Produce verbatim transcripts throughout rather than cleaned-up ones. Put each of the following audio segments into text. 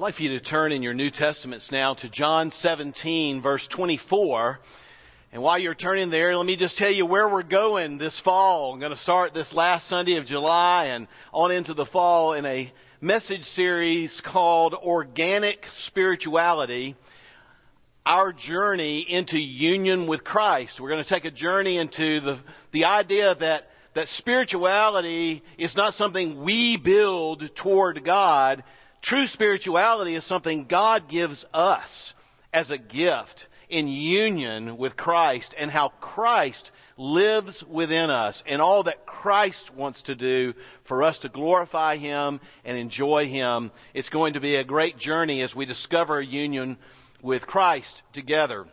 I'd like for you to turn in your New Testaments now to John seventeen, verse twenty-four. And while you're turning there, let me just tell you where we're going this fall. I'm going to start this last Sunday of July and on into the fall in a message series called Organic Spirituality, Our Journey into Union with Christ. We're going to take a journey into the, the idea that that spirituality is not something we build toward God. True spirituality is something God gives us as a gift in union with Christ, and how Christ lives within us and all that Christ wants to do for us to glorify Him and enjoy Him. It's going to be a great journey as we discover union with Christ together.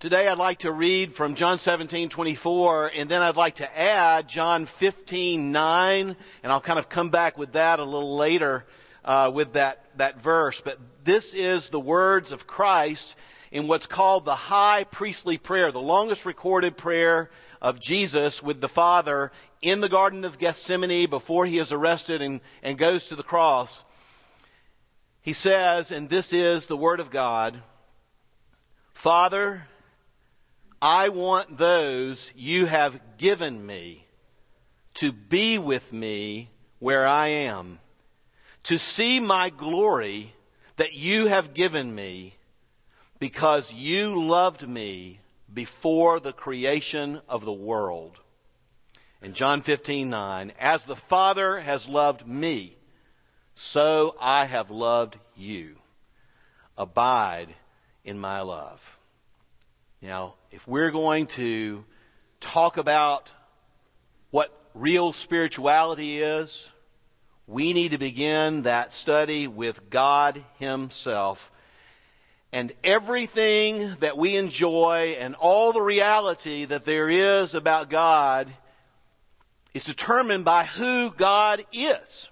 Today I'd like to read from John seventeen twenty-four, and then I'd like to add John fifteen nine, and I'll kind of come back with that a little later uh, with that, that verse. But this is the words of Christ in what's called the high priestly prayer, the longest recorded prayer of Jesus with the Father in the Garden of Gethsemane before He is arrested and, and goes to the cross. He says, and this is the Word of God, "Father, I want those You have given me to be with me where I am, to see my glory that You have given me, because You loved me before the creation of the world." And John fifteen nine, "As the Father has loved me, so I have loved you. Abide in my love." Now, if we're going to talk about what real spirituality is, we need to begin that study with God Himself. And everything that we enjoy and all the reality that there is about God is determined by who God is,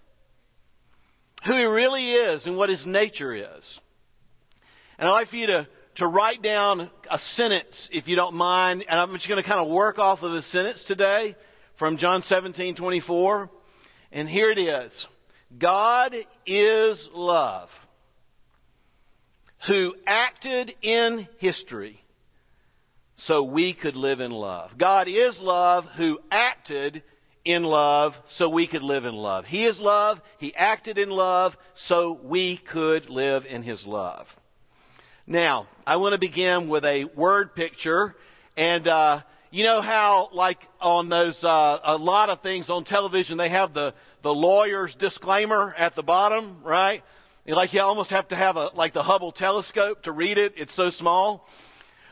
who He really is and what His nature is. And I'd like for you to to write down a sentence, if you don't mind, and I'm just going to kind of work off of the sentence today from John seventeen twenty-four. And here it is. God is love, who acted in history so we could live in love. God is love, who acted in love so we could live in love. He is love. He acted in love so we could live in His love. Now, I want to begin with a word picture, and uh, you know how, like on those, uh, a lot of things on television, they have the, the lawyer's disclaimer at the bottom, right? You're like, you almost have to have a like the Hubble telescope to read it. It's so small.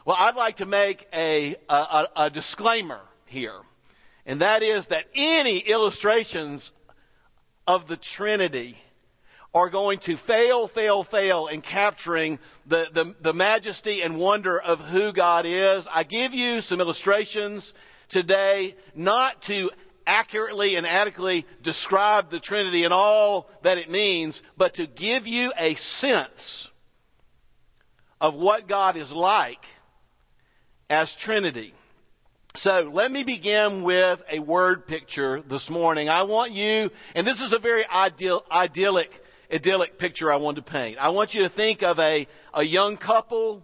Well, I'd like to make a a, a, a disclaimer here, and that is that any illustrations of the Trinity are going to fail, fail, fail in capturing the, the, the majesty and wonder of who God is. I give you some illustrations today, not to accurately and adequately describe the Trinity and all that it means, but to give you a sense of what God is like as Trinity. So let me begin with a word picture this morning. I want you, and this is a very ideal, idyllic idyllic picture I want to paint. I want you to think of a, a young couple,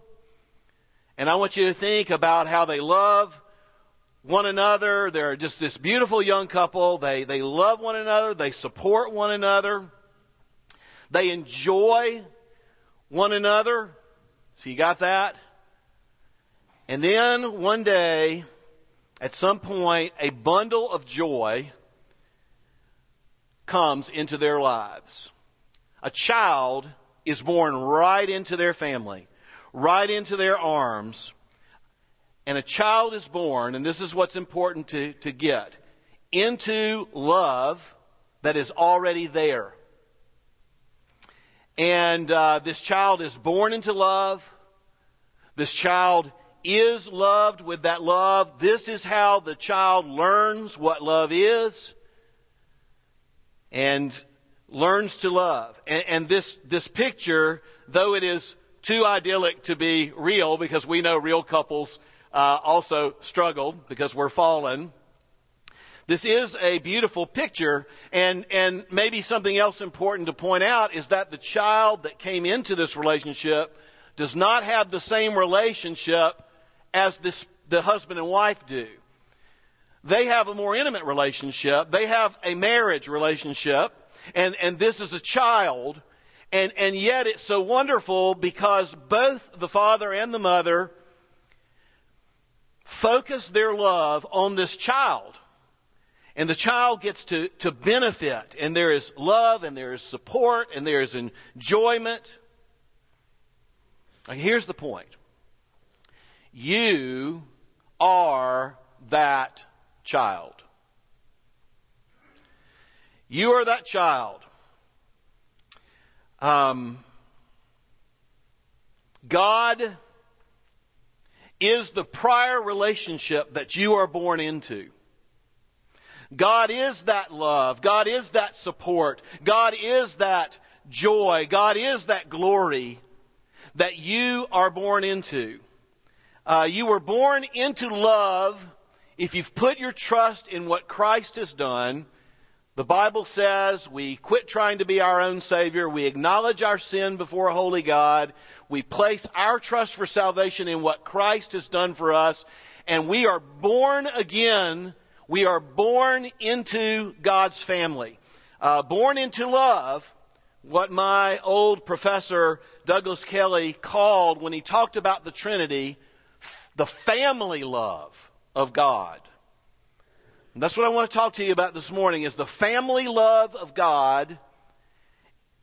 and I want you to think about how they love one another. They're just this beautiful young couple. They, they love one another. They support one another. They enjoy one another. So you got that? And then one day, at some point, a bundle of joy comes into their lives. A child is born right into their family, right into their arms. And a child is born, and this is what's important to, to get, into love that is already there. And uh, this child is born into love. This child is loved with that love. This is how the child learns what love is and learns to love. And, and this, this picture, though it is too idyllic to be real, because we know real couples uh, also struggle because we're fallen, This is a beautiful picture, and, and maybe something else important to point out is that the child that came into this relationship does not have the same relationship as this, the husband and wife do. They have a more intimate relationship. They have a marriage relationship, and, and this is a child. And, and yet it's so wonderful because both the father and the mother focus their love on this child. And the child gets to, to benefit. And there is love, and there is support, and there is enjoyment. And here's the point. You are that child. You are that child. Um, God is the prior relationship that you are born into. God is that love. God is that support. God is that joy. God is that glory that you are born into. Uh, you were born into love if you've put your trust in what Christ has done. The Bible says we quit trying to be our own Savior. We acknowledge our sin before a holy God. We place our trust for salvation in what Christ has done for us. And we are born again. We are born into God's family. Uh, born into love, what my old professor Douglas Kelly called, when he talked about the Trinity, the family love of God. And that's what I want to talk to you about this morning, is the family love of God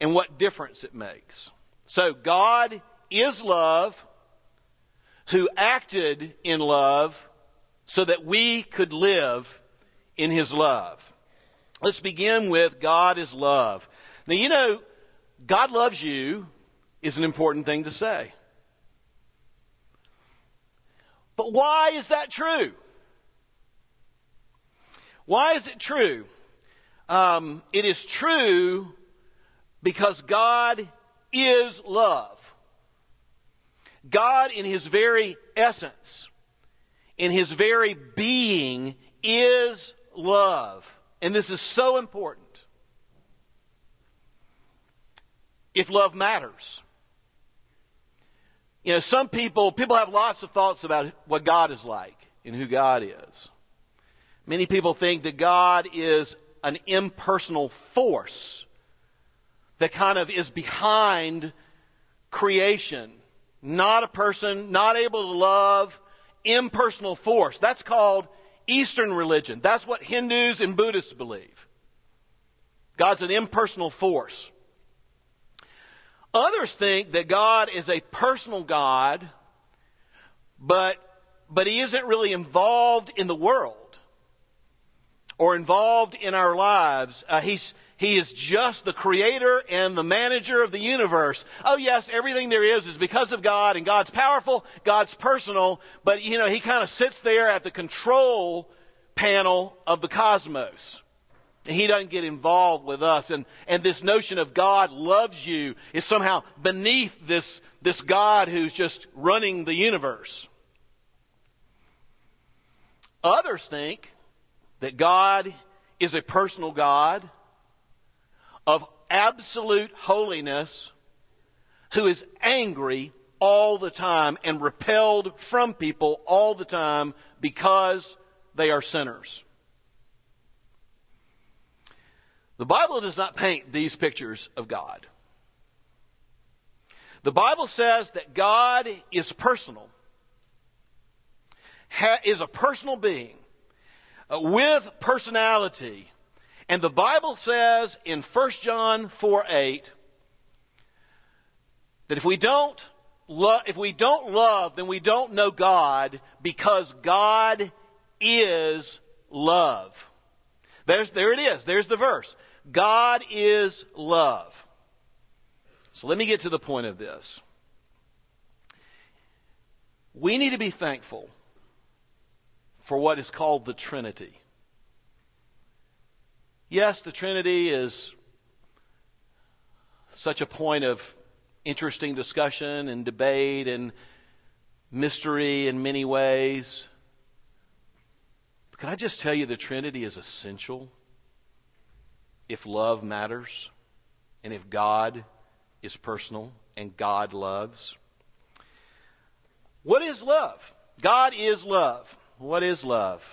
and what difference it makes. So God is love, who acted in love so that we could live in His love. Let's begin with God is love. Now, you know, God loves you is an important thing to say. But why is that true? Why is it true? Um, it is true because God is love. God in His very essence, in His very being, is love. And this is so important. If love matters. You know, some people, people have lots of thoughts about what God is like and who God is. Many people think that God is an impersonal force that kind of is behind creation. Not a person, not able to love, impersonal force. That's called Eastern religion. That's what Hindus and Buddhists believe. God's an impersonal force. Others think that God is a personal God, but, but He isn't really involved in the world. Or involved in our lives. Uh, he's, he is just the creator and the manager of the universe. Oh yes, everything there is is because of God, and God's powerful, God's personal, but you know, He kind of sits there at the control panel of the cosmos. And He doesn't get involved with us. And, and this notion of God loves you is somehow beneath this, this God who's just running the universe. Others think that God is a personal God of absolute holiness who is angry all the time and repelled from people all the time because they are sinners. The Bible does not paint these pictures of God. The Bible says that God is personal, is a personal being, with personality. And the Bible says in First John four eight that if we don't love, if we don't love, then we don't know God, because God is love. There's, there it is. There's the verse. God is love. So let me get to the point of this. We need to be thankful for what is called the Trinity. Yes, the Trinity is such a point of interesting discussion and debate and mystery in many ways, Can I just tell you the Trinity is essential if love matters and if God is personal and God loves? What is love? God is love. What is love?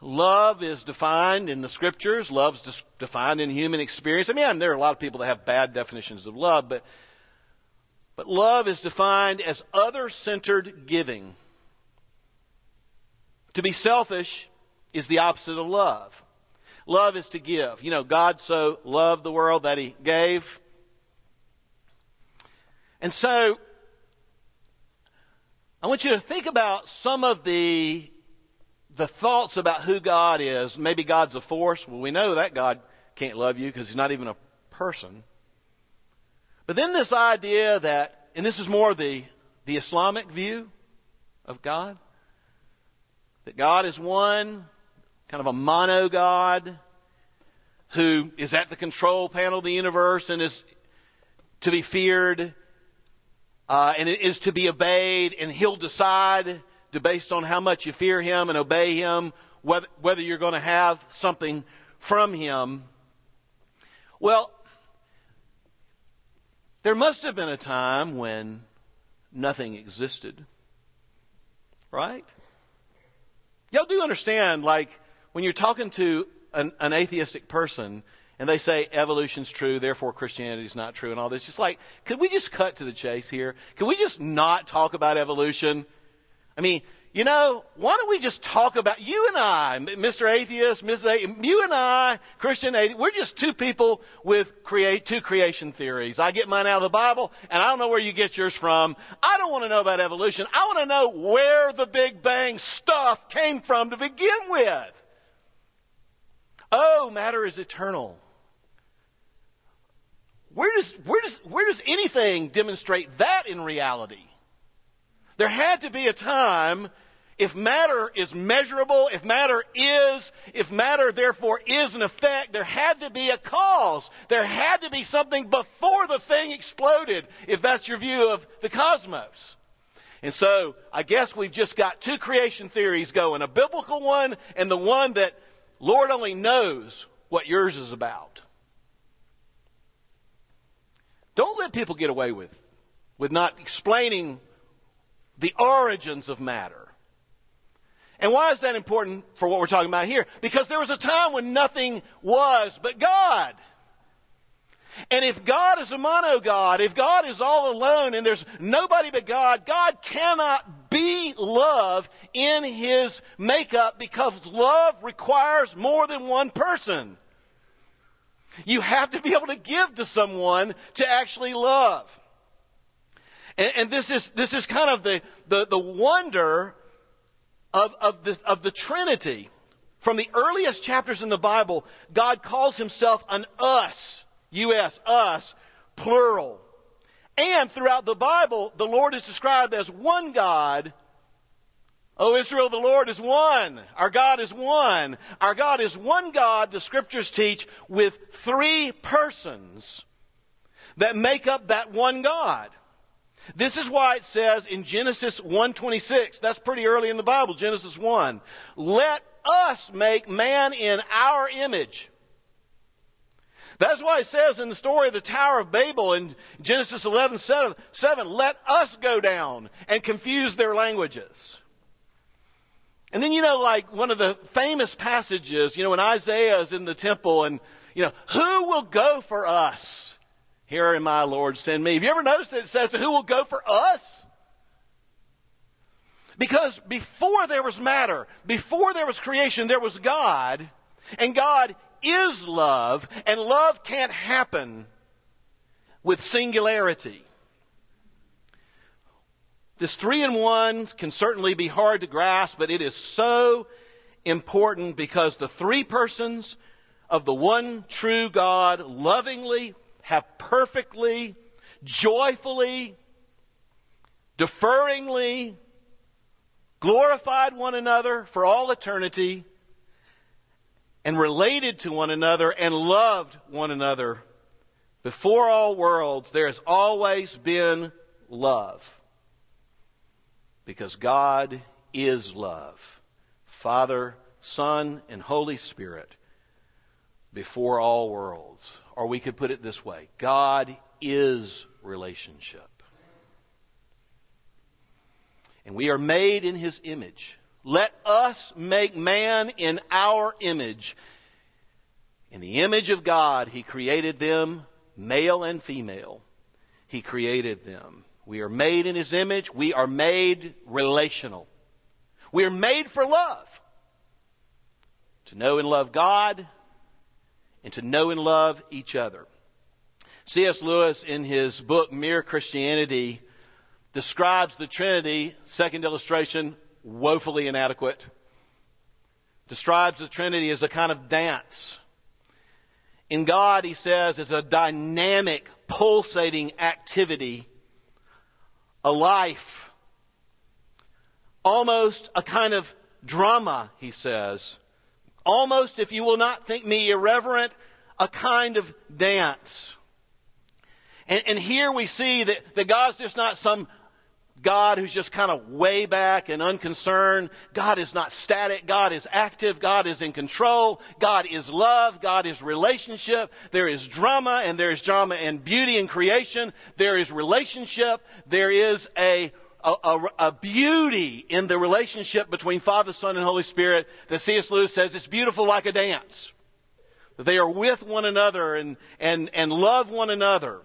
Love is defined in the Scriptures. Love's defined in human experience. I mean, there are a lot of people that have bad definitions of love, but but love is defined as other-centered giving. To be selfish is the opposite of love. Love is to give. You know, God so loved the world that He gave. And so, I want you to think about some of the the thoughts about who God is. Maybe God's a force. Well, we know that God can't love you because He's not even a person. But then this idea that, and this is more the, the Islamic view of God, that God is one, kind of a mono-God who is at the control panel of the universe and is to be feared uh, and is to be obeyed, and He'll decide to, based on how much you fear Him and obey Him, whether, whether you're going to have something from Him. Well, there must have been a time when nothing existed, right? Y'all do understand, like, when you're talking to an, an atheistic person and they say evolution's true, therefore Christianity's not true and all this, it's like, could we just cut to the chase here? Could we just not talk about evolution? I mean, you know, why don't we just talk about, you and I, Mister Atheist, Missus Atheist, you and I, Christian Atheist, we're just two people with create two creation theories. I get mine out of the Bible, and I don't know where you get yours from. I don't want to know about evolution. I want to know where the Big Bang stuff came from to begin with. Oh, matter is eternal. Where does, where does, where does anything demonstrate that in reality? There had to be a time, if matter is measurable, if matter is, if matter therefore is an effect, there had to be a cause. There had to be something before the thing exploded, if that's your view of the cosmos. And so, I guess we've just got two creation theories going, a biblical one and the one that Lord only knows what yours is about. Don't let people get away with, with not explaining the origins of matter. And why is that important for what we're talking about here? Because there was a time when nothing was but God. And if God is a monogod, if God is all alone and there's nobody but God, God cannot be love in His makeup because love requires more than one person. You have to be able to give to someone to actually love. And, and this is this is kind of the the, the wonder of of the, of the Trinity. From the earliest chapters in the Bible, God calls Himself an us, us, us, plural. And throughout the Bible, the Lord is described as one God. O Israel, the Lord is one. Our God is one. Our God is one God, the Scriptures teach, with three persons that make up that one God. This is why it says in Genesis one twenty-six, that's pretty early in the Bible, Genesis one, let us make man in our image. That's why it says in the story of the Tower of Babel in Genesis eleven, seven, let us go down and confuse their languages. And then, you know, like one of the famous passages, you know, when Isaiah is in the temple and, you know, who will go for us? Here am I, Lord, send me. Have you ever noticed that it says, who will go for us? Because before there was matter, before there was creation, there was God. And God is love. And love can't happen with singularity. This three in one can certainly be hard to grasp, but it is so important because the three persons of the one true God lovingly, have perfectly, joyfully, deferringly glorified one another for all eternity and related to one another and loved one another. Before all worlds, there has always been love because God is love. Father, Son, and Holy Spirit before all worlds. Or we could put it this way: God is relationship. And we are made in His image. Let us make man in our image. In the image of God, He created them, male and female. He created them. We are made in His image. We are made relational. We are made for love. To know and love God, and to know and love each other. C S Lewis, in his book Mere Christianity, describes the Trinity, second illustration, woefully inadequate. Describes the Trinity as a kind of dance. In God, he says, is a dynamic, pulsating activity, a life, almost a kind of drama, he says. Almost, if you will not think me irreverent, a kind of dance. And, and here we see that, that God's just not some God who's just kind of way back and unconcerned. God is not static. God is active. God is in control. God is love. God is relationship. There is drama, and there is drama and beauty in creation. There is relationship. There is a, a, a, a beauty in the relationship between Father, Son, and Holy Spirit that C S Lewis says it's beautiful like a dance. They are with one another and, and, and love one another.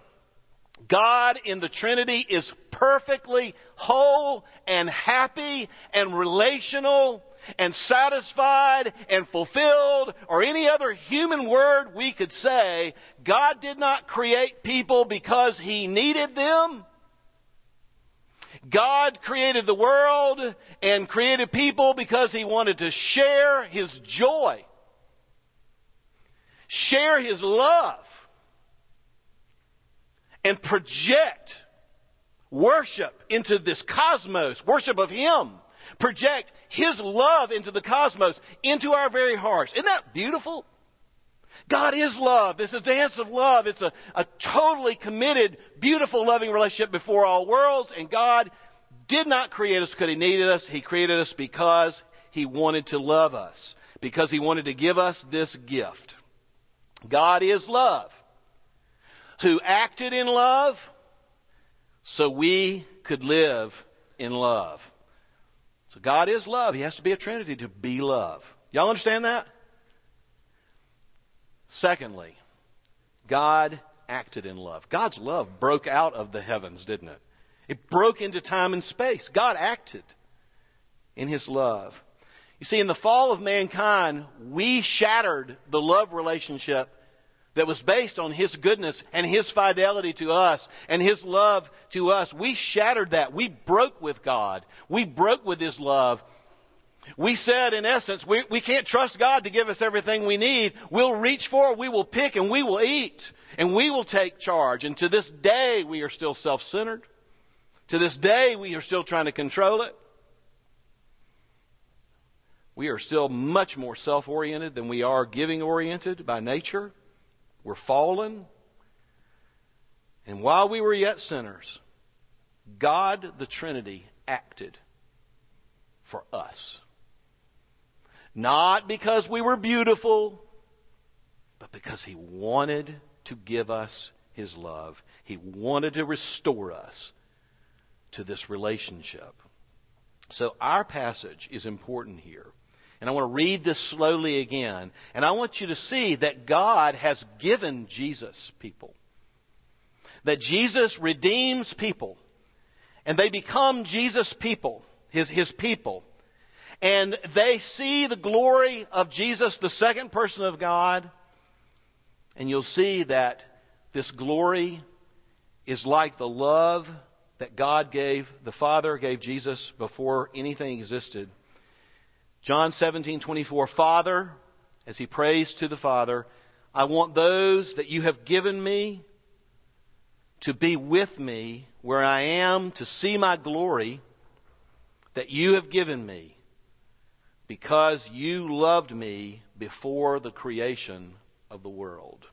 God in the Trinity is perfectly whole and happy and relational and satisfied and fulfilled, or any other human word we could say. God did not create people because He needed them. God created the world and created people because He wanted to share His joy, share His love, and project worship into this cosmos, worship of Him. Project His love into the cosmos, into our very hearts. Isn't that beautiful? God is love. It's a dance of love. It's a, a totally committed, beautiful, loving relationship before all worlds. And God did not create us because He needed us. He created us because He wanted to love us, because He wanted to give us this gift. God is love, who acted in love so we could live in love. So God is love. He has to be a Trinity to be love. Y'all understand that? Secondly, God acted in love. God's love broke out of the heavens, didn't it? It broke into time and space. God acted in His love. You see, in the fall of mankind, we shattered the love relationship that was based on His goodness and His fidelity to us and His love to us. We shattered that. We broke with God. We broke with His love. We said, in essence, we, we can't trust God to give us everything we need. We'll reach for, we will pick, and we will eat. And we will take charge. And to this day, we are still self-centered. To this day, we are still trying to control it. We are still much more self-oriented than we are giving-oriented by nature. We're fallen. And while we were yet sinners, God, the Trinity, acted for us. Not because we were beautiful, but because He wanted to give us His love. He wanted to restore us to this relationship. So our passage is important here. And I want to read this slowly again. And I want you to see that God has given Jesus people. That Jesus redeems people. And they become Jesus' people, His, His people. And they see the glory of Jesus, the second person of God. And you'll see that this glory is like the love that God gave, the Father gave Jesus before anything existed. John seventeen twenty-four, Father, as He prays to the Father, I want those that You have given Me to be with Me where I am, to see My glory that You have given Me, because You loved Me before the creation of the world.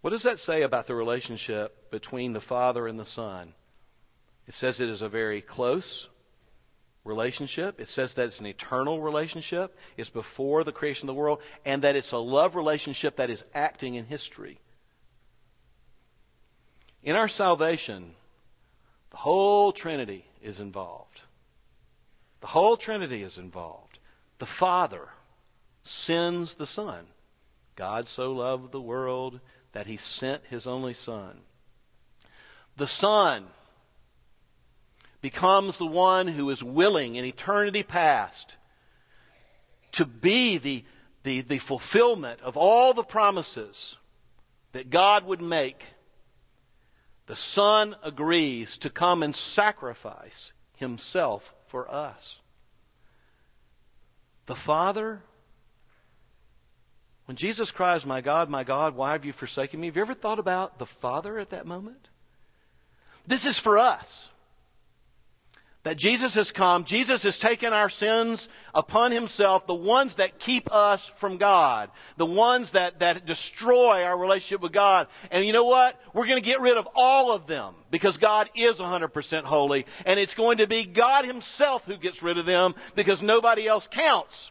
What does that say about the relationship between the Father and the Son? It says it is a very close relationship. It says that it's an eternal relationship. It's before the creation of the world, and that it's a love relationship that is acting in history. In our salvation, the whole Trinity is involved. The whole Trinity is involved. The Father sends the Son. God so loved the world that he sent his only Son. The Son becomes the one who is willing in eternity past to be the, the, the fulfillment of all the promises that God would make. The Son agrees to come and sacrifice himself for us. The Father, when Jesus cries, "My God, my God, why have you forsaken me?" Have you ever thought about the Father at that moment? This is for us. That Jesus has come. Jesus has taken our sins upon himself, the ones that keep us from God, the ones that, that destroy our relationship with God. And you know what? We're going to get rid of all of them because God is one hundred percent holy. And it's going to be God himself who gets rid of them because nobody else counts.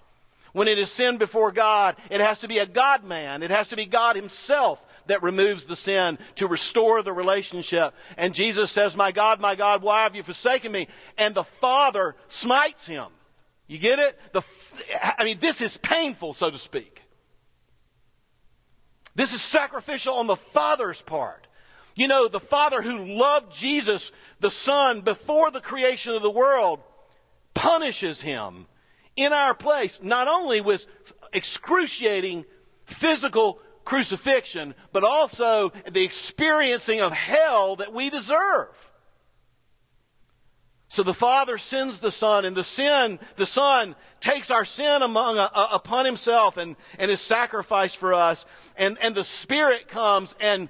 When it is sin before God, it has to be a God-man. It has to be God himself that removes the sin to restore the relationship. And Jesus says, "My God, my God, why have you forsaken me?" And the Father smites him. You get it? The, I mean, this is painful, so to speak. This is sacrificial on the Father's part. You know, the Father who loved Jesus, the Son, before the creation of the world, punishes him in our place, not only with excruciating physical crucifixion, but also the experiencing of hell that we deserve. So the Father sends the Son, and the sin, the Son takes our sin among, uh, upon himself and, and is sacrificed for us. And, and the Spirit comes and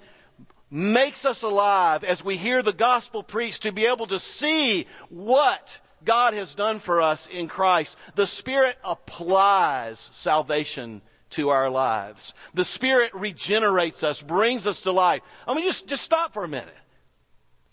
makes us alive as we hear the gospel preached to be able to see what God has done for us in Christ. The Spirit applies salvation to our lives. The Spirit regenerates us, brings us to life. I mean, just, just stop for a minute.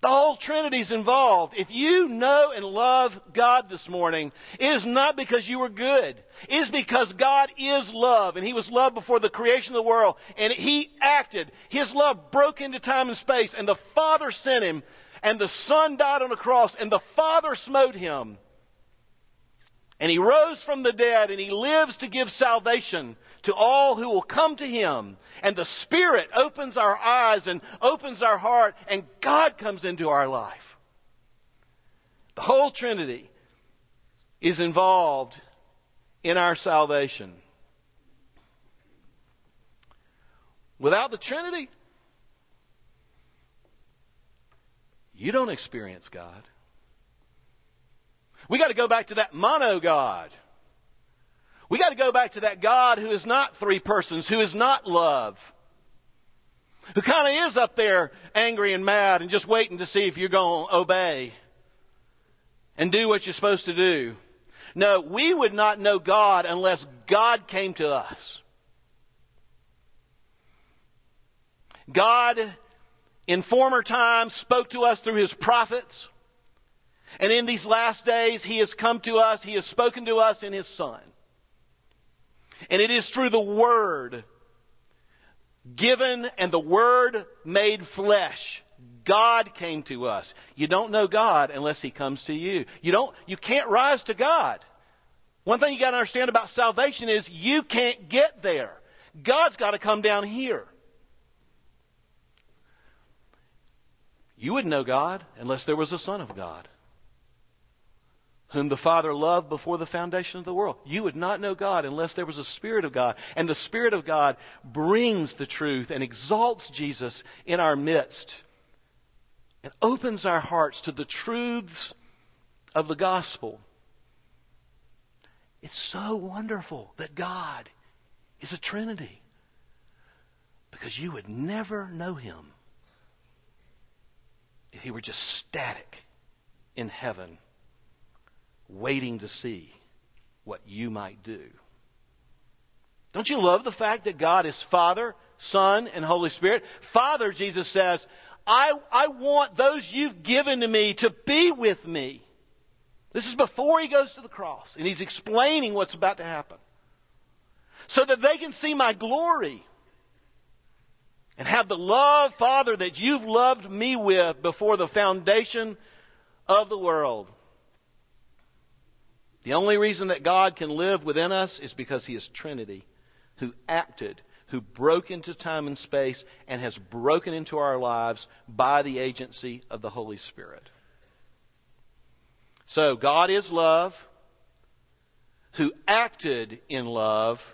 The whole Trinity's involved. If you know and love God this morning, it is not because you were good. It is because God is love, and he was love before the creation of the world, and he acted. His love broke into time and space, and the Father sent him, and the Son died on a cross, and the Father smote him. And he rose from the dead, and he lives to give salvation to all who will come to him. And the Spirit opens our eyes and opens our heart, and God comes into our life. The whole Trinity is involved in our salvation. Without the Trinity, you don't experience God. We got to go back to that mono God. We got to go back to that God who is not three persons, who is not love, who kind of is up there angry and mad and just waiting to see if you're going to obey and do what you're supposed to do. No, we would not know God unless God came to us. God in former times spoke to us through his prophets. And in these last days, he has come to us. He has spoken to us in his Son. And it is through the Word given and the Word made flesh. God came to us. You don't know God unless he comes to you. You don't, you can't rise to God. One thing you got to understand about salvation is you can't get there. God's got to come down here. You wouldn't know God unless there was a Son of God, whom the Father loved before the foundation of the world. You would not know God unless there was a Spirit of God. And the Spirit of God brings the truth and exalts Jesus in our midst and opens our hearts to the truths of the gospel. It's so wonderful that God is a Trinity, because you would never know him if he were just static in heaven, waiting to see what you might do. Don't you love the fact that God is Father, Son, and Holy Spirit? Father, Jesus says, I, I want those you've given to me to be with me. This is before he goes to the cross, and he's explaining what's about to happen. So that they can see my glory and have the love, Father, that you've loved me with before the foundation of the world. The only reason that God can live within us is because he is Trinity, who acted, who broke into time and space, and has broken into our lives by the agency of the Holy Spirit. So God is love, who acted in love.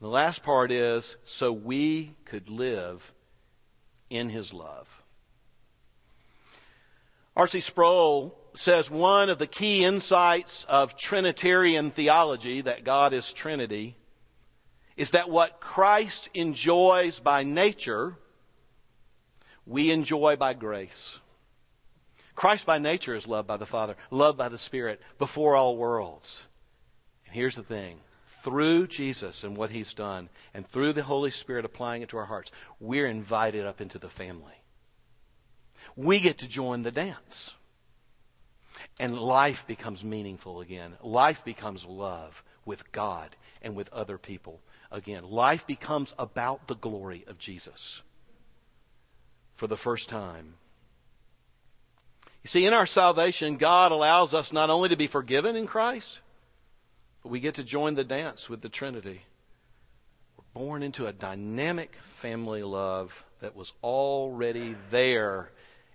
The last part is, so we could live in his love. R C Sproul says one of the key insights of Trinitarian theology, that God is Trinity, is that what Christ enjoys by nature, we enjoy by grace. Christ by nature is loved by the Father, loved by the Spirit, before all worlds. And here's the thing. Through Jesus and what he's done, and through the Holy Spirit applying it to our hearts, we're invited up into the family. We get to join the dance. And life becomes meaningful again. Life becomes love with God and with other people again. Life becomes about the glory of Jesus for the first time. You see, in our salvation, God allows us not only to be forgiven in Christ, we get to join the dance with the Trinity. We're born into a dynamic family love that was already there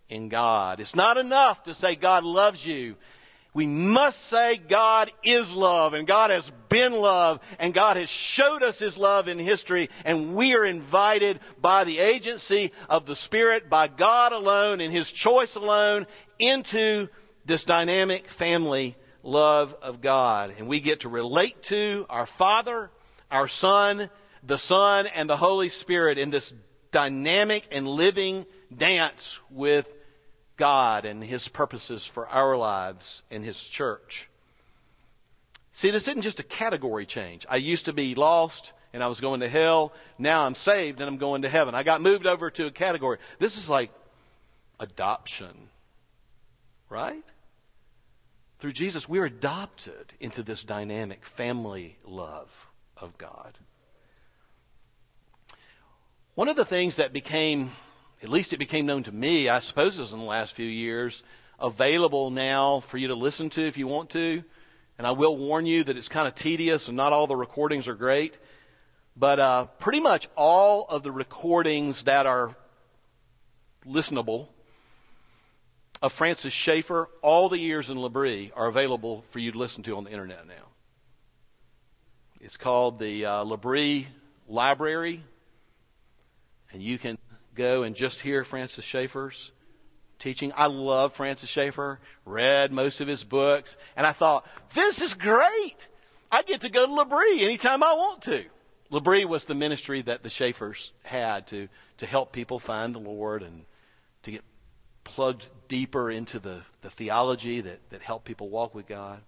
in God. It's not enough to say God loves you. We must say God is love, and God has been love, and God has showed us his love in history, and we are invited by the agency of the Spirit, by God alone and his choice alone, into this dynamic family love of God, and we get to relate to our Father, our Son, the Son, and the Holy Spirit in this dynamic and living dance with God and his purposes for our lives and his church. See, this isn't just a category change. I used to be lost and I was going to hell. Now I'm saved and I'm going to heaven. I got moved over to a category. This is like adoption, right? Through Jesus, we're adopted into this dynamic family love of God. One of the things that became, at least it became known to me, I suppose it was in the last few years, available now for you to listen to if you want to. And I will warn you that it's kind of tedious and not all the recordings are great. But uh, pretty much all of the recordings that are listenable of Francis Schaeffer, all the years in L'Abri, are available for you to listen to on the internet now. It's called the uh, L'Abri Library, and you can go and just hear Francis Schaeffer's teaching. I love Francis Schaeffer, read most of his books, and I thought, this is great! I get to go to L'Abri anytime I want to. L'Abri was the ministry that the Schaeffers had to, to help people find the Lord and to get plugged deeper into the, the theology that, that helped people walk with God.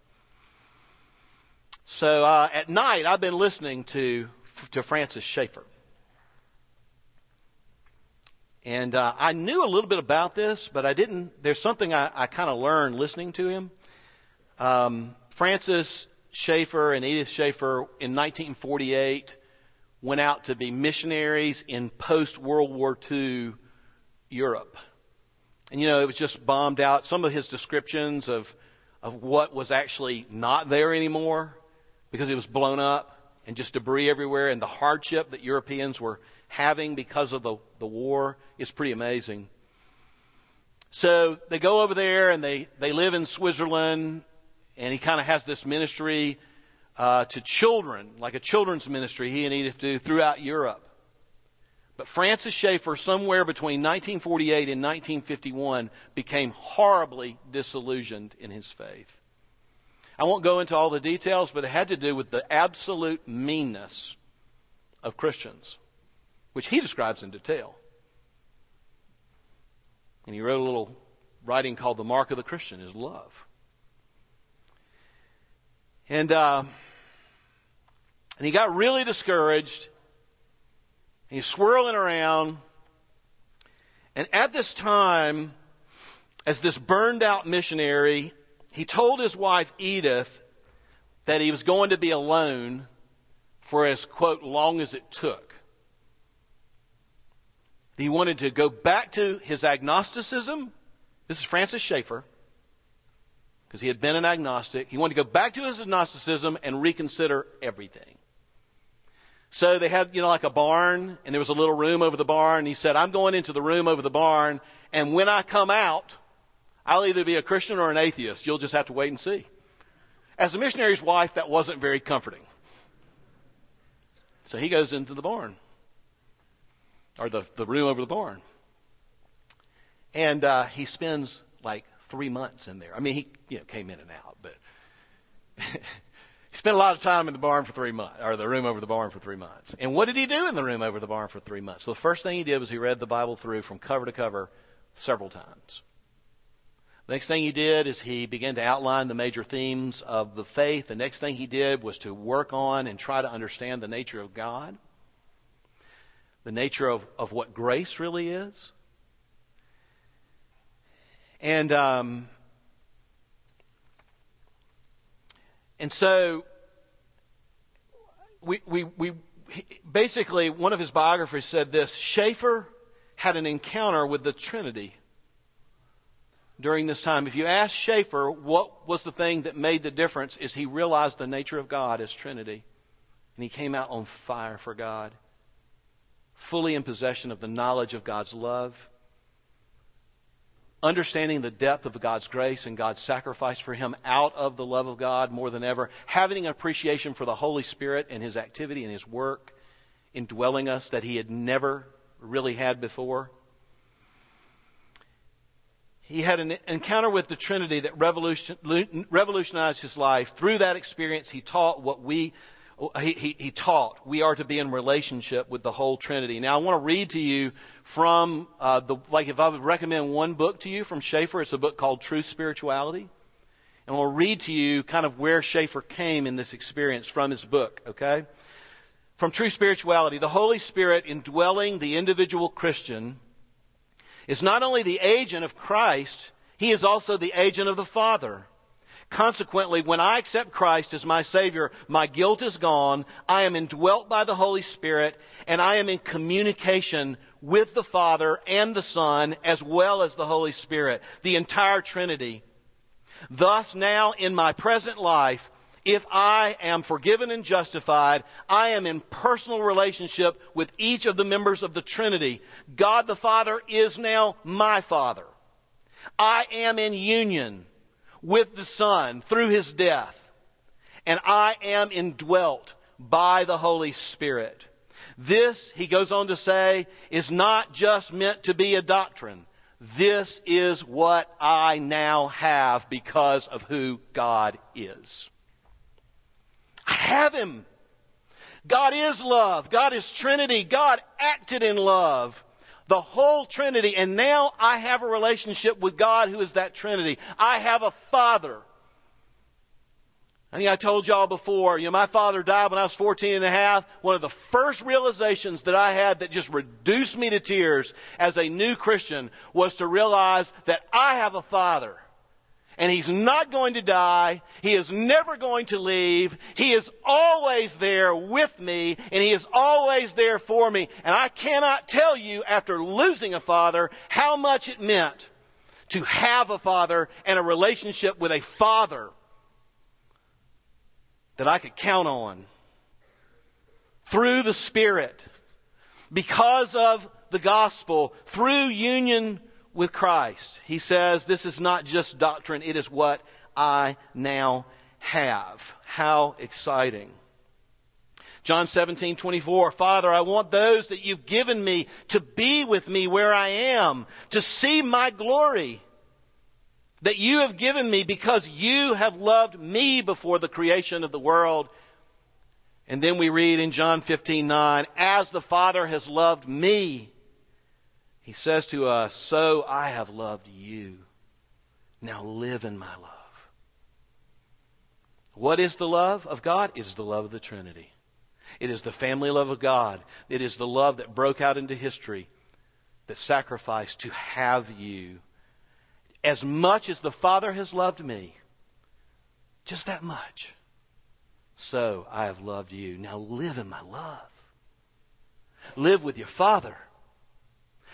So uh, at night, I've been listening to to Francis Schaeffer. And uh, I knew a little bit about this, but I didn't. There's something I, I kind of learned listening to him. Um, Francis Schaeffer and Edith Schaeffer in nineteen forty-eight went out to be missionaries in post-World War Two Europe. And, you know, it was just bombed out. Some of his descriptions of of what was actually not there anymore because it was blown up and just debris everywhere, and the hardship that Europeans were having because of the, the war is pretty amazing. So they go over there, and they, they live in Switzerland, and he kind of has this ministry uh, to children, like a children's ministry he and Edith do throughout Europe. But Francis Schaeffer, somewhere between nineteen forty-eight and nineteen fifty-one, became horribly disillusioned in his faith. I won't go into all the details, but it had to do with the absolute meanness of Christians, which he describes in detail. And he wrote a little writing called The Mark of the Christian is Love. And, uh, and he got really discouraged. He's swirling around. And at this time, as this burned out missionary, he told his wife Edith that he was going to be alone for as, quote, long as it took. He wanted to go back to his agnosticism. This is Francis Schaeffer, because he had been an agnostic. He wanted to go back to his agnosticism and reconsider everything. So they had, you know, like a barn, and there was a little room over the barn. He said, I'm going into the room over the barn, and when I come out, I'll either be a Christian or an atheist. You'll just have to wait and see. As a missionary's wife, that wasn't very comforting. So he goes into the barn, or the, the room over the barn. And uh, he spends like three months in there. I mean, he you know, came in and out, but he spent a lot of time in the barn for three months, or the room over the barn for three months. And what did he do in the room over the barn for three months? So the first thing he did was he read the Bible through from cover to cover several times. The next thing he did is he began to outline the major themes of the faith. The next thing he did was to work on and try to understand the nature of God, the nature of, of what grace really is. And um, and so we we we basically, one of his biographers said this: Schaeffer had an encounter with the Trinity during this time. If you ask Schaeffer what was the thing that made the difference, is he realized the nature of God as Trinity, and he came out on fire for God, fully in possession of the knowledge of God's love, understanding the depth of God's grace and God's sacrifice for him out of the love of God more than ever, having an appreciation for the Holy Spirit and his activity and his work indwelling us that he had never really had before. He had an encounter with the Trinity that revolution, revolutionized his life. Through that experience, he taught what we He, he, he taught we are to be in relationship with the whole Trinity. Now, I want to read to you from, uh, the like if I would recommend one book to you from Schaeffer, it's a book called True Spirituality. And I'll read to you kind of where Schaeffer came in this experience from his book, okay? From True Spirituality: the Holy Spirit indwelling the individual Christian is not only the agent of Christ, he is also the agent of the Father. Consequently, when I accept Christ as my Savior, my guilt is gone, I am indwelt by the Holy Spirit, and I am in communication with the Father and the Son, as well as the Holy Spirit, the entire Trinity. Thus, now in my present life, if I am forgiven and justified, I am in personal relationship with each of the members of the Trinity. God the Father is now my Father. I am in union with the Son through his death, and I am indwelt by the Holy Spirit. This, he goes on to say, is not just meant to be a doctrine. This is what I now have because of who God is. I have him. God is love. God is Trinity. God acted in love. The whole Trinity, and now I have a relationship with God who is that Trinity. I have a Father. I think I told y'all before, you know, my father died when I was fourteen and a half. One of the first realizations that I had that just reduced me to tears as a new Christian was to realize that I have a Father. And he's not going to die. He is never going to leave. He is always there with me, and he is always there for me. And I cannot tell you, after losing a father, how much it meant to have a father and a relationship with a father that I could count on through the Spirit, because of the gospel, through union with Christ. He says, this is not just doctrine, it is what I now have. How exciting. John seventeen twenty-four, Father, I want those that you've given me to be with me where I am, to see my glory that you have given me, because you have loved me before the creation of the world. And then we read in John fifteen nine, as the Father has loved me, he says to us, so I have loved you. Now live in my love. What is the love of God? It is the love of the Trinity. It is the family love of God. It is the love that broke out into history, that sacrificed to have you. As much as the Father has loved me, Just that much. So I have loved you. Now live in my love. Live with your Father.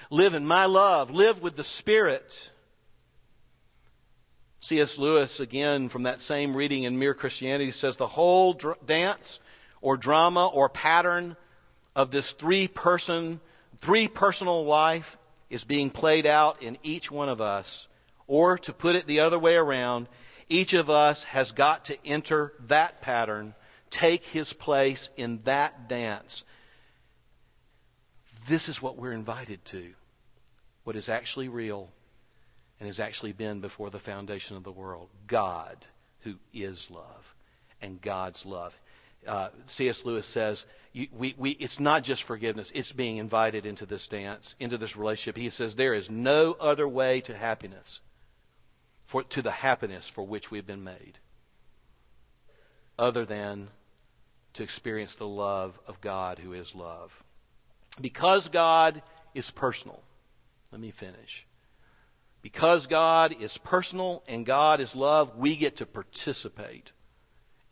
Live in my love. Live with the Spirit. C S Lewis, again, from that same reading in Mere Christianity, says the whole dr- dance or drama or pattern of this three-person, three-personal life is being played out in each one of us. Or, to put it the other way around, each of us has got to enter that pattern, take his place in that dance. This is what we're invited to, what is actually real and has actually been before the foundation of the world. God, who is love, and God's love. Uh, C S Lewis says, you, we, we, it's not just forgiveness. It's being invited into this dance, into this relationship. He says there is no other way to happiness, for to the happiness for which we've been made, other than to experience the love of God who is love. Because God is personal. Let me finish. Because God is personal and God is love, we get to participate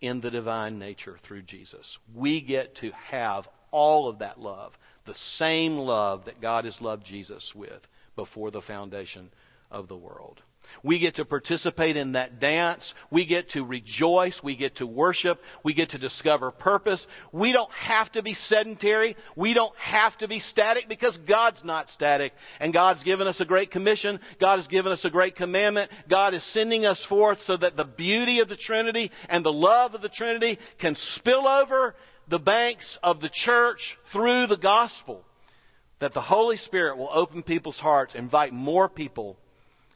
in the divine nature through Jesus. We get to have all of that love, the same love that God has loved Jesus with before the foundation of the world. We get to participate in that dance. We get to rejoice. We get to worship. We get to discover purpose. We don't have to be sedentary. We don't have to be static, because God's not static. And God's given us a great commission. God has given us a great commandment. God is sending us forth so that the beauty of the Trinity and the love of the Trinity can spill over the banks of the church through the gospel. That the Holy Spirit will open people's hearts, invite more people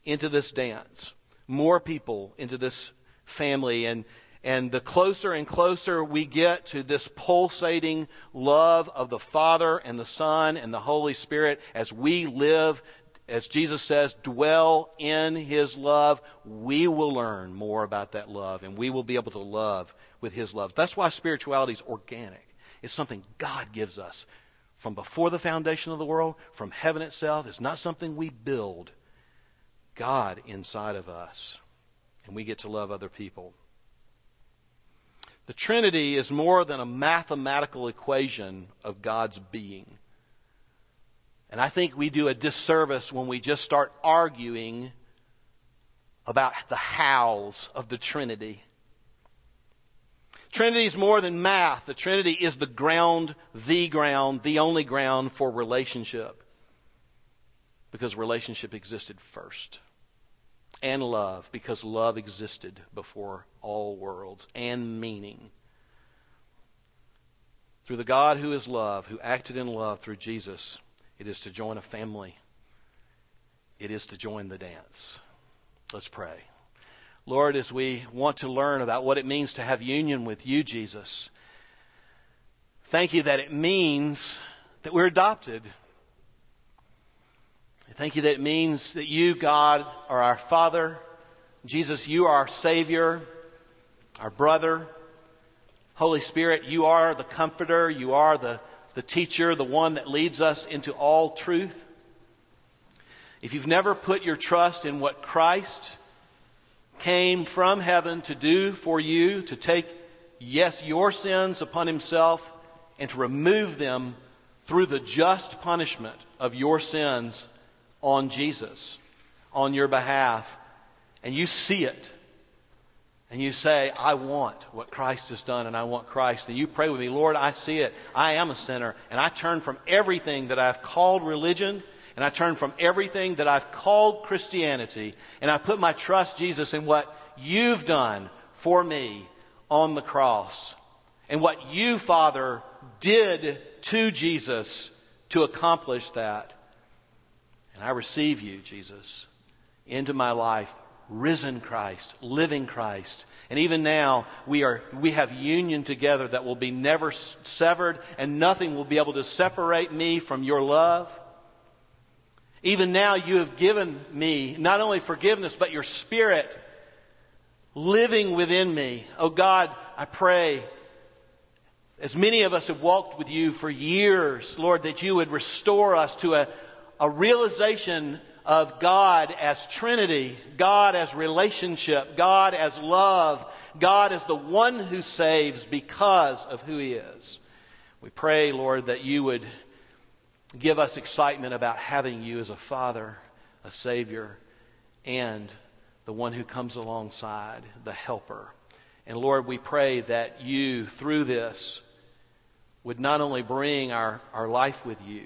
into this dance, more people into this family, and and the closer and closer we get to this pulsating love of the Father and the Son and the Holy Spirit, as we live, as Jesus says, dwell in His love, we will learn more about that love, and we will be able to love with His love. That's why spirituality is organic. It's something God gives us from before the foundation of the world, from heaven itself. It's not something we build. God inside of us, and we get to love other people. The Trinity is more than a mathematical equation of God's being. And I think we do a disservice when we just start arguing about the hows of the Trinity. Trinity is more than math. The Trinity is the ground, the ground, the only ground for relationship. Because relationship existed first. And love, because love existed before all worlds, and meaning. Through the God who is love, who acted in love through Jesus, it is to join a family. It is to join the dance. Let's pray. Lord, as we want to learn about what it means to have union with you, Jesus, thank you that it means that we're adopted. Thank you that it means that you, God, are our Father. Jesus, you are our Savior, our brother. Holy Spirit, you are the Comforter. You are the, the teacher, the one that leads us into all truth. If you've never put your trust in what Christ came from heaven to do for you, to take, yes, your sins upon Himself and to remove them through the just punishment of your sins on Jesus, on your behalf, and you see it, and you say, I want what Christ has done, and I want Christ, and you pray with me, Lord, I see it, I am a sinner, and I turn from everything that I've called religion, and I turn from everything that I've called Christianity, and I put my trust, Jesus, in what you've done for me on the cross, and what you, Father, did to Jesus to accomplish that. And I receive you, Jesus, into my life, risen Christ, living Christ. And even now, we are we have union together that will be never severed, and nothing will be able to separate me from your love. Even now, you have given me not only forgiveness, but your Spirit living within me. Oh God, I pray, as many of us have walked with you for years, Lord, that you would restore us to a A realization of God as Trinity, God as relationship, God as love, God is the one who saves because of who He is. We pray, Lord, that You would give us excitement about having You as a Father, a Savior, and the one who comes alongside, the Helper. And Lord, we pray that You, through this, would not only bring our, our life with You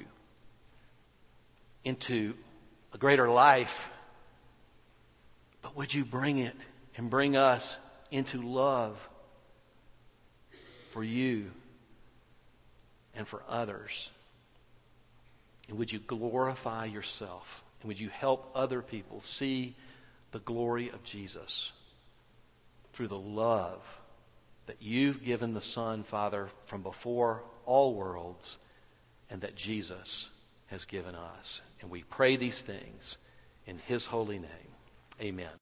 into a greater life, but would You bring it and bring us into love for You and for others. And would You glorify Yourself? And would You help other people see the glory of Jesus through the love that You've given the Son, Father, from before all worlds, and that Jesus has given us. And we pray these things in His holy name. Amen.